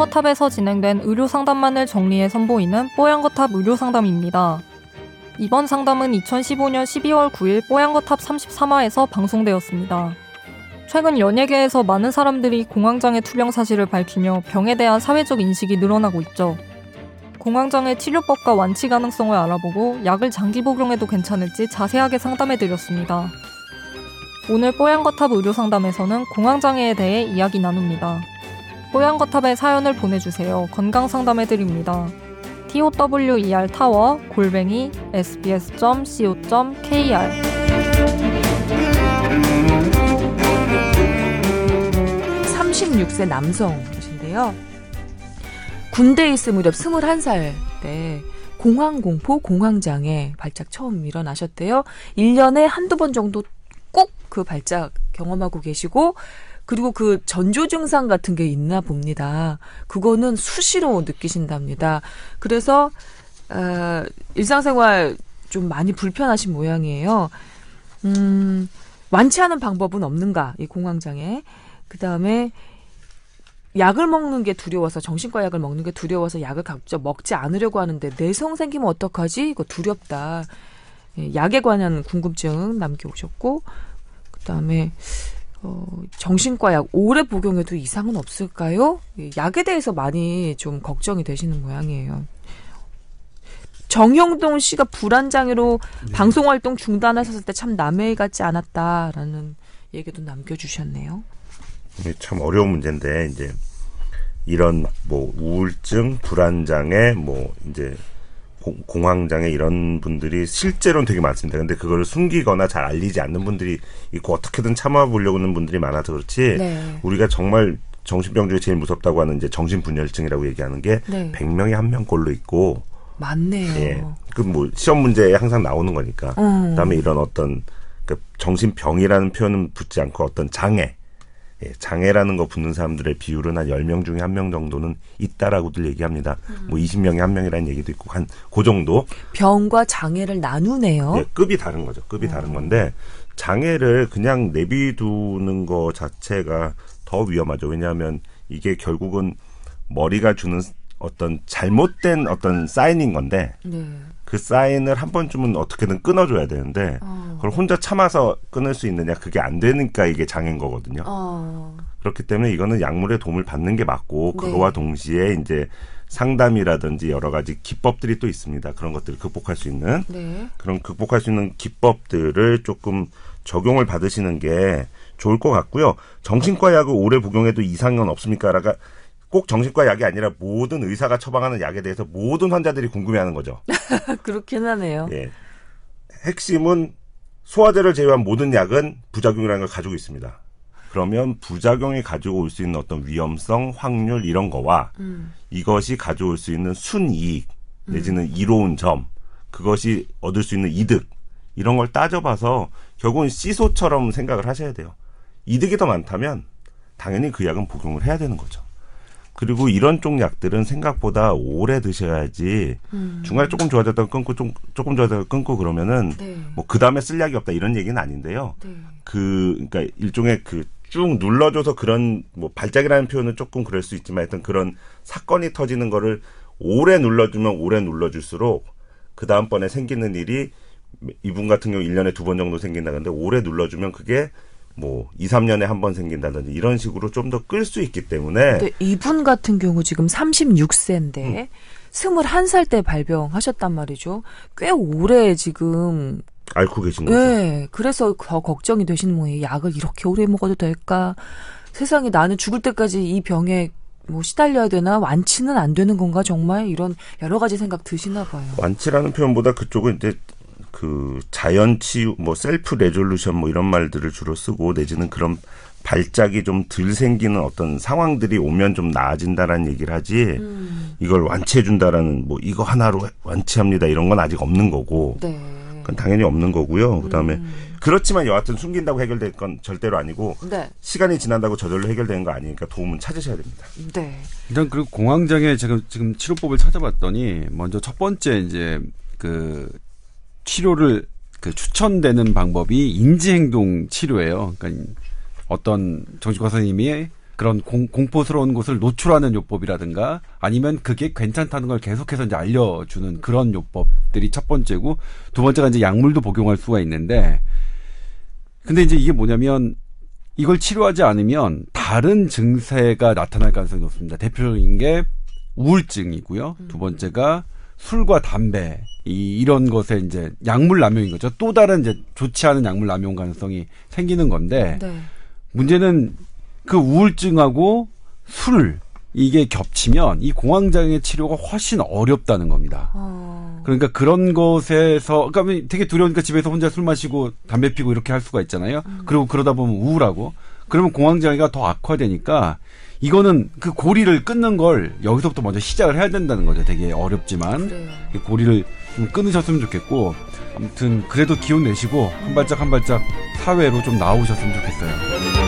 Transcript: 뽀얀거탑에서 진행된 의료상담만을 정리해 선보이는 뽀얀거탑 의료상담입니다. 이번 상담은 2015년 12월 9일 뽀얀거탑 33화에서 방송되었습니다. 최근 연예계에서 많은 사람들이 공황장애 투병 사실을 밝히며 병에 대한 사회적 인식이 늘어나고 있죠. 공황장애 치료법과 완치 가능성을 알아보고 약을 장기 복용해도 괜찮을지 자세하게 상담해드렸습니다. 오늘 뽀얀거탑 의료상담에서는 공황장애에 대해 이야기 나눕니다. 뽀얀거탑에 사연을 보내주세요. 건강상담해드립니다. towertower@sbs.co.kr 36세 남성이신데요. 군대에 있을 무렵 21살 때 공황공포, 공황장애 발작 처음 일어나셨대요. 1년에 한두 번 정도 꼭 그 발작 경험하고 계시고, 그리고 그 전조 증상 같은 게 있나 봅니다. 그거는 수시로 느끼신답니다. 그래서 일상생활 좀 많이 불편하신 모양이에요. 완치하는 방법은 없는가, 이 공황장애. 그 다음에 약을 먹는 게 두려워서, 정신과 약을 먹는 게 두려워서 약을 각자 먹지 않으려고 하는데 내성 생기면 어떡하지? 이거 두렵다. 약에 관한 궁금증 남겨오셨고, 그 다음에 정신과 약 오래 복용해도 이상은 없을까요? 약에 대해서 많이 좀 걱정이 되시는 모양이에요. 정형동 씨가 불안장애로 방송활동 중단하셨을 때 참 남의 일 같지 않았다라는 얘기도 남겨주셨네요. 참 어려운 문제인데, 이제 이런 뭐 우울증, 불안장애, 뭐 이제 공황장애 이런 분들이 실제로는 되게 많습니다. 근데 그걸 숨기거나 잘 알리지 않는 분들이 있고, 어떻게든 참아보려고 하는 분들이 많아서 그렇지. 네. 우리가 정말 정신병 중에 제일 무섭다고 하는 이제 정신분열증이라고 얘기하는 게 네. 100명에 1명 꼴로 있고. 맞네요. 예. 그 뭐 시험 문제에 항상 나오는 거니까. 그다음에 이런 어떤 그 정신병이라는 표현은 붙지 않고 어떤 장애. 예, 장애라는 거 붙는 사람들의 비율은 한 10명 중에 1명 정도는 있다라고들 얘기합니다. 뭐 20명에 1명이라는 얘기도 있고, 한 그 정도. 병과 장애를 나누네요. 예, 급이 다른 거죠. 급이 다른 건데, 장애를 그냥 내비두는 거 자체가 더 위험하죠. 왜냐하면 이게 결국은 머리가 주는 어떤 잘못된 어떤 사인인 건데 네. 그 사인을 한 번쯤은 어떻게든 끊어줘야 되는데 그걸 혼자 참아서 끊을 수 있느냐, 그게 안 되니까 이게 장애인 거거든요. 그렇기 때문에 이거는 약물의 도움을 받는 게 맞고, 그거와 네. 동시에 이제 상담이라든지 여러 가지 기법들이 또 있습니다. 그런 것들을 극복할 수 있는 네. 그런 극복할 수 있는 기법들을 조금 적용을 받으시는 게 좋을 것 같고요. 정신과 약을 오래 복용해도 이상은 없습니까? 라가 꼭 정신과 약이 아니라 모든 의사가 처방하는 약에 대해서 모든 환자들이 궁금해하는 거죠. 그렇긴 하네요. 예. 핵심은 소화제를 제외한 모든 약은 부작용이라는 걸 가지고 있습니다. 그러면 부작용이 가지고 올 수 있는 어떤 위험성, 확률 이런 거와 이것이 가져올 수 있는 순이익 내지는 이로운 점, 그것이 얻을 수 있는 이득 이런 걸 따져봐서 결국은 시소처럼 생각을 하셔야 돼요. 이득이 더 많다면 당연히 그 약은 복용을 해야 되는 거죠. 그리고 이런 쪽 약들은 생각보다 오래 드셔야지 중간에 조금 좋아졌다가 끊고 조금 좋아졌다가 끊고 그러면은 네. 뭐 그다음에 쓸 약이 없다 이런 얘기는 아닌데요. 네. 그러니까 일종의 그 쭉 눌러줘서 그런 뭐 발작이라는 표현은 조금 그럴 수 있지만 하여튼 그런 사건이 터지는 거를 오래 눌러주면 오래 눌러줄수록 그 다음번에 생기는 일이, 이분 같은 경우 1년에 2번 정도 생긴다는데 오래 눌러주면 그게 뭐 2, 3년에 한 번 생긴다든지 이런 식으로 좀 더 끌 수 있기 때문에. 근데 이분 같은 경우 지금 36세인데 21살 때 발병하셨단 말이죠. 꽤 오래 지금 앓고 계신 거죠. 네. 그래서 더 걱정이 되시는 거예요. 약을 이렇게 오래 먹어도 될까? 세상에, 나는 죽을 때까지 이 병에 뭐 시달려야 되나? 완치는 안 되는 건가? 정말 이런 여러 가지 생각 드시나 봐요. 완치라는 표현보다 그쪽은 이제 그 자연치유, 뭐 셀프 레졸루션 뭐 이런 말들을 주로 쓰고, 내지는 그런 발작이 좀 덜 생기는 어떤 상황들이 오면 좀 나아진다라는 얘기를 하지 이걸 완치해준다라는, 뭐 이거 하나로 완치합니다 이런 건 아직 없는 거고 네. 그건 당연히 없는 거고요. 그다음에 그렇지만 여하튼 숨긴다고 해결될 건 절대로 아니고 네. 시간이 지난다고 저절로 해결되는 거 아니니까 도움은 찾으셔야 됩니다. 네. 일단 그리고 공황장애 지금 치료법을 찾아봤더니 먼저 첫 번째 이제 그 치료를 추천되는 방법이 인지행동 치료예요. 그러니까 어떤 정신과 선생님이 그런 공포스러운 곳을 노출하는 요법이라든가 아니면 그게 괜찮다는 걸 계속해서 이제 알려주는 그런 요법들이 첫 번째고, 두 번째가 이제 약물도 복용할 수가 있는데, 근데 이제 이게 뭐냐면 이걸 치료하지 않으면 다른 증세가 나타날 가능성이 높습니다. 대표적인 게 우울증이고요. 두 번째가 술과 담배, 이런 것에 이제 약물 남용인 거죠. 또 다른 이제 좋지 않은 약물 남용 가능성이 생기는 건데, 네. 문제는 그 우울증하고 술, 이게 겹치면 이 공황장애 치료가 훨씬 어렵다는 겁니다. 그러니까 그런 것에서, 그러니까 되게 두려우니까 집에서 혼자 술 마시고 담배 피고 이렇게 할 수가 있잖아요. 그리고 그러다 보면 우울하고, 그러면 공황장애가 더 악화되니까, 이거는 그 고리를 끊는 걸 여기서부터 먼저 시작을 해야 된다는 거죠. 되게 어렵지만. 그래요. 고리를 좀 끊으셨으면 좋겠고, 아무튼 그래도 기운 내시고 한 발짝 한 발짝 사회로 좀 나오셨으면 좋겠어요.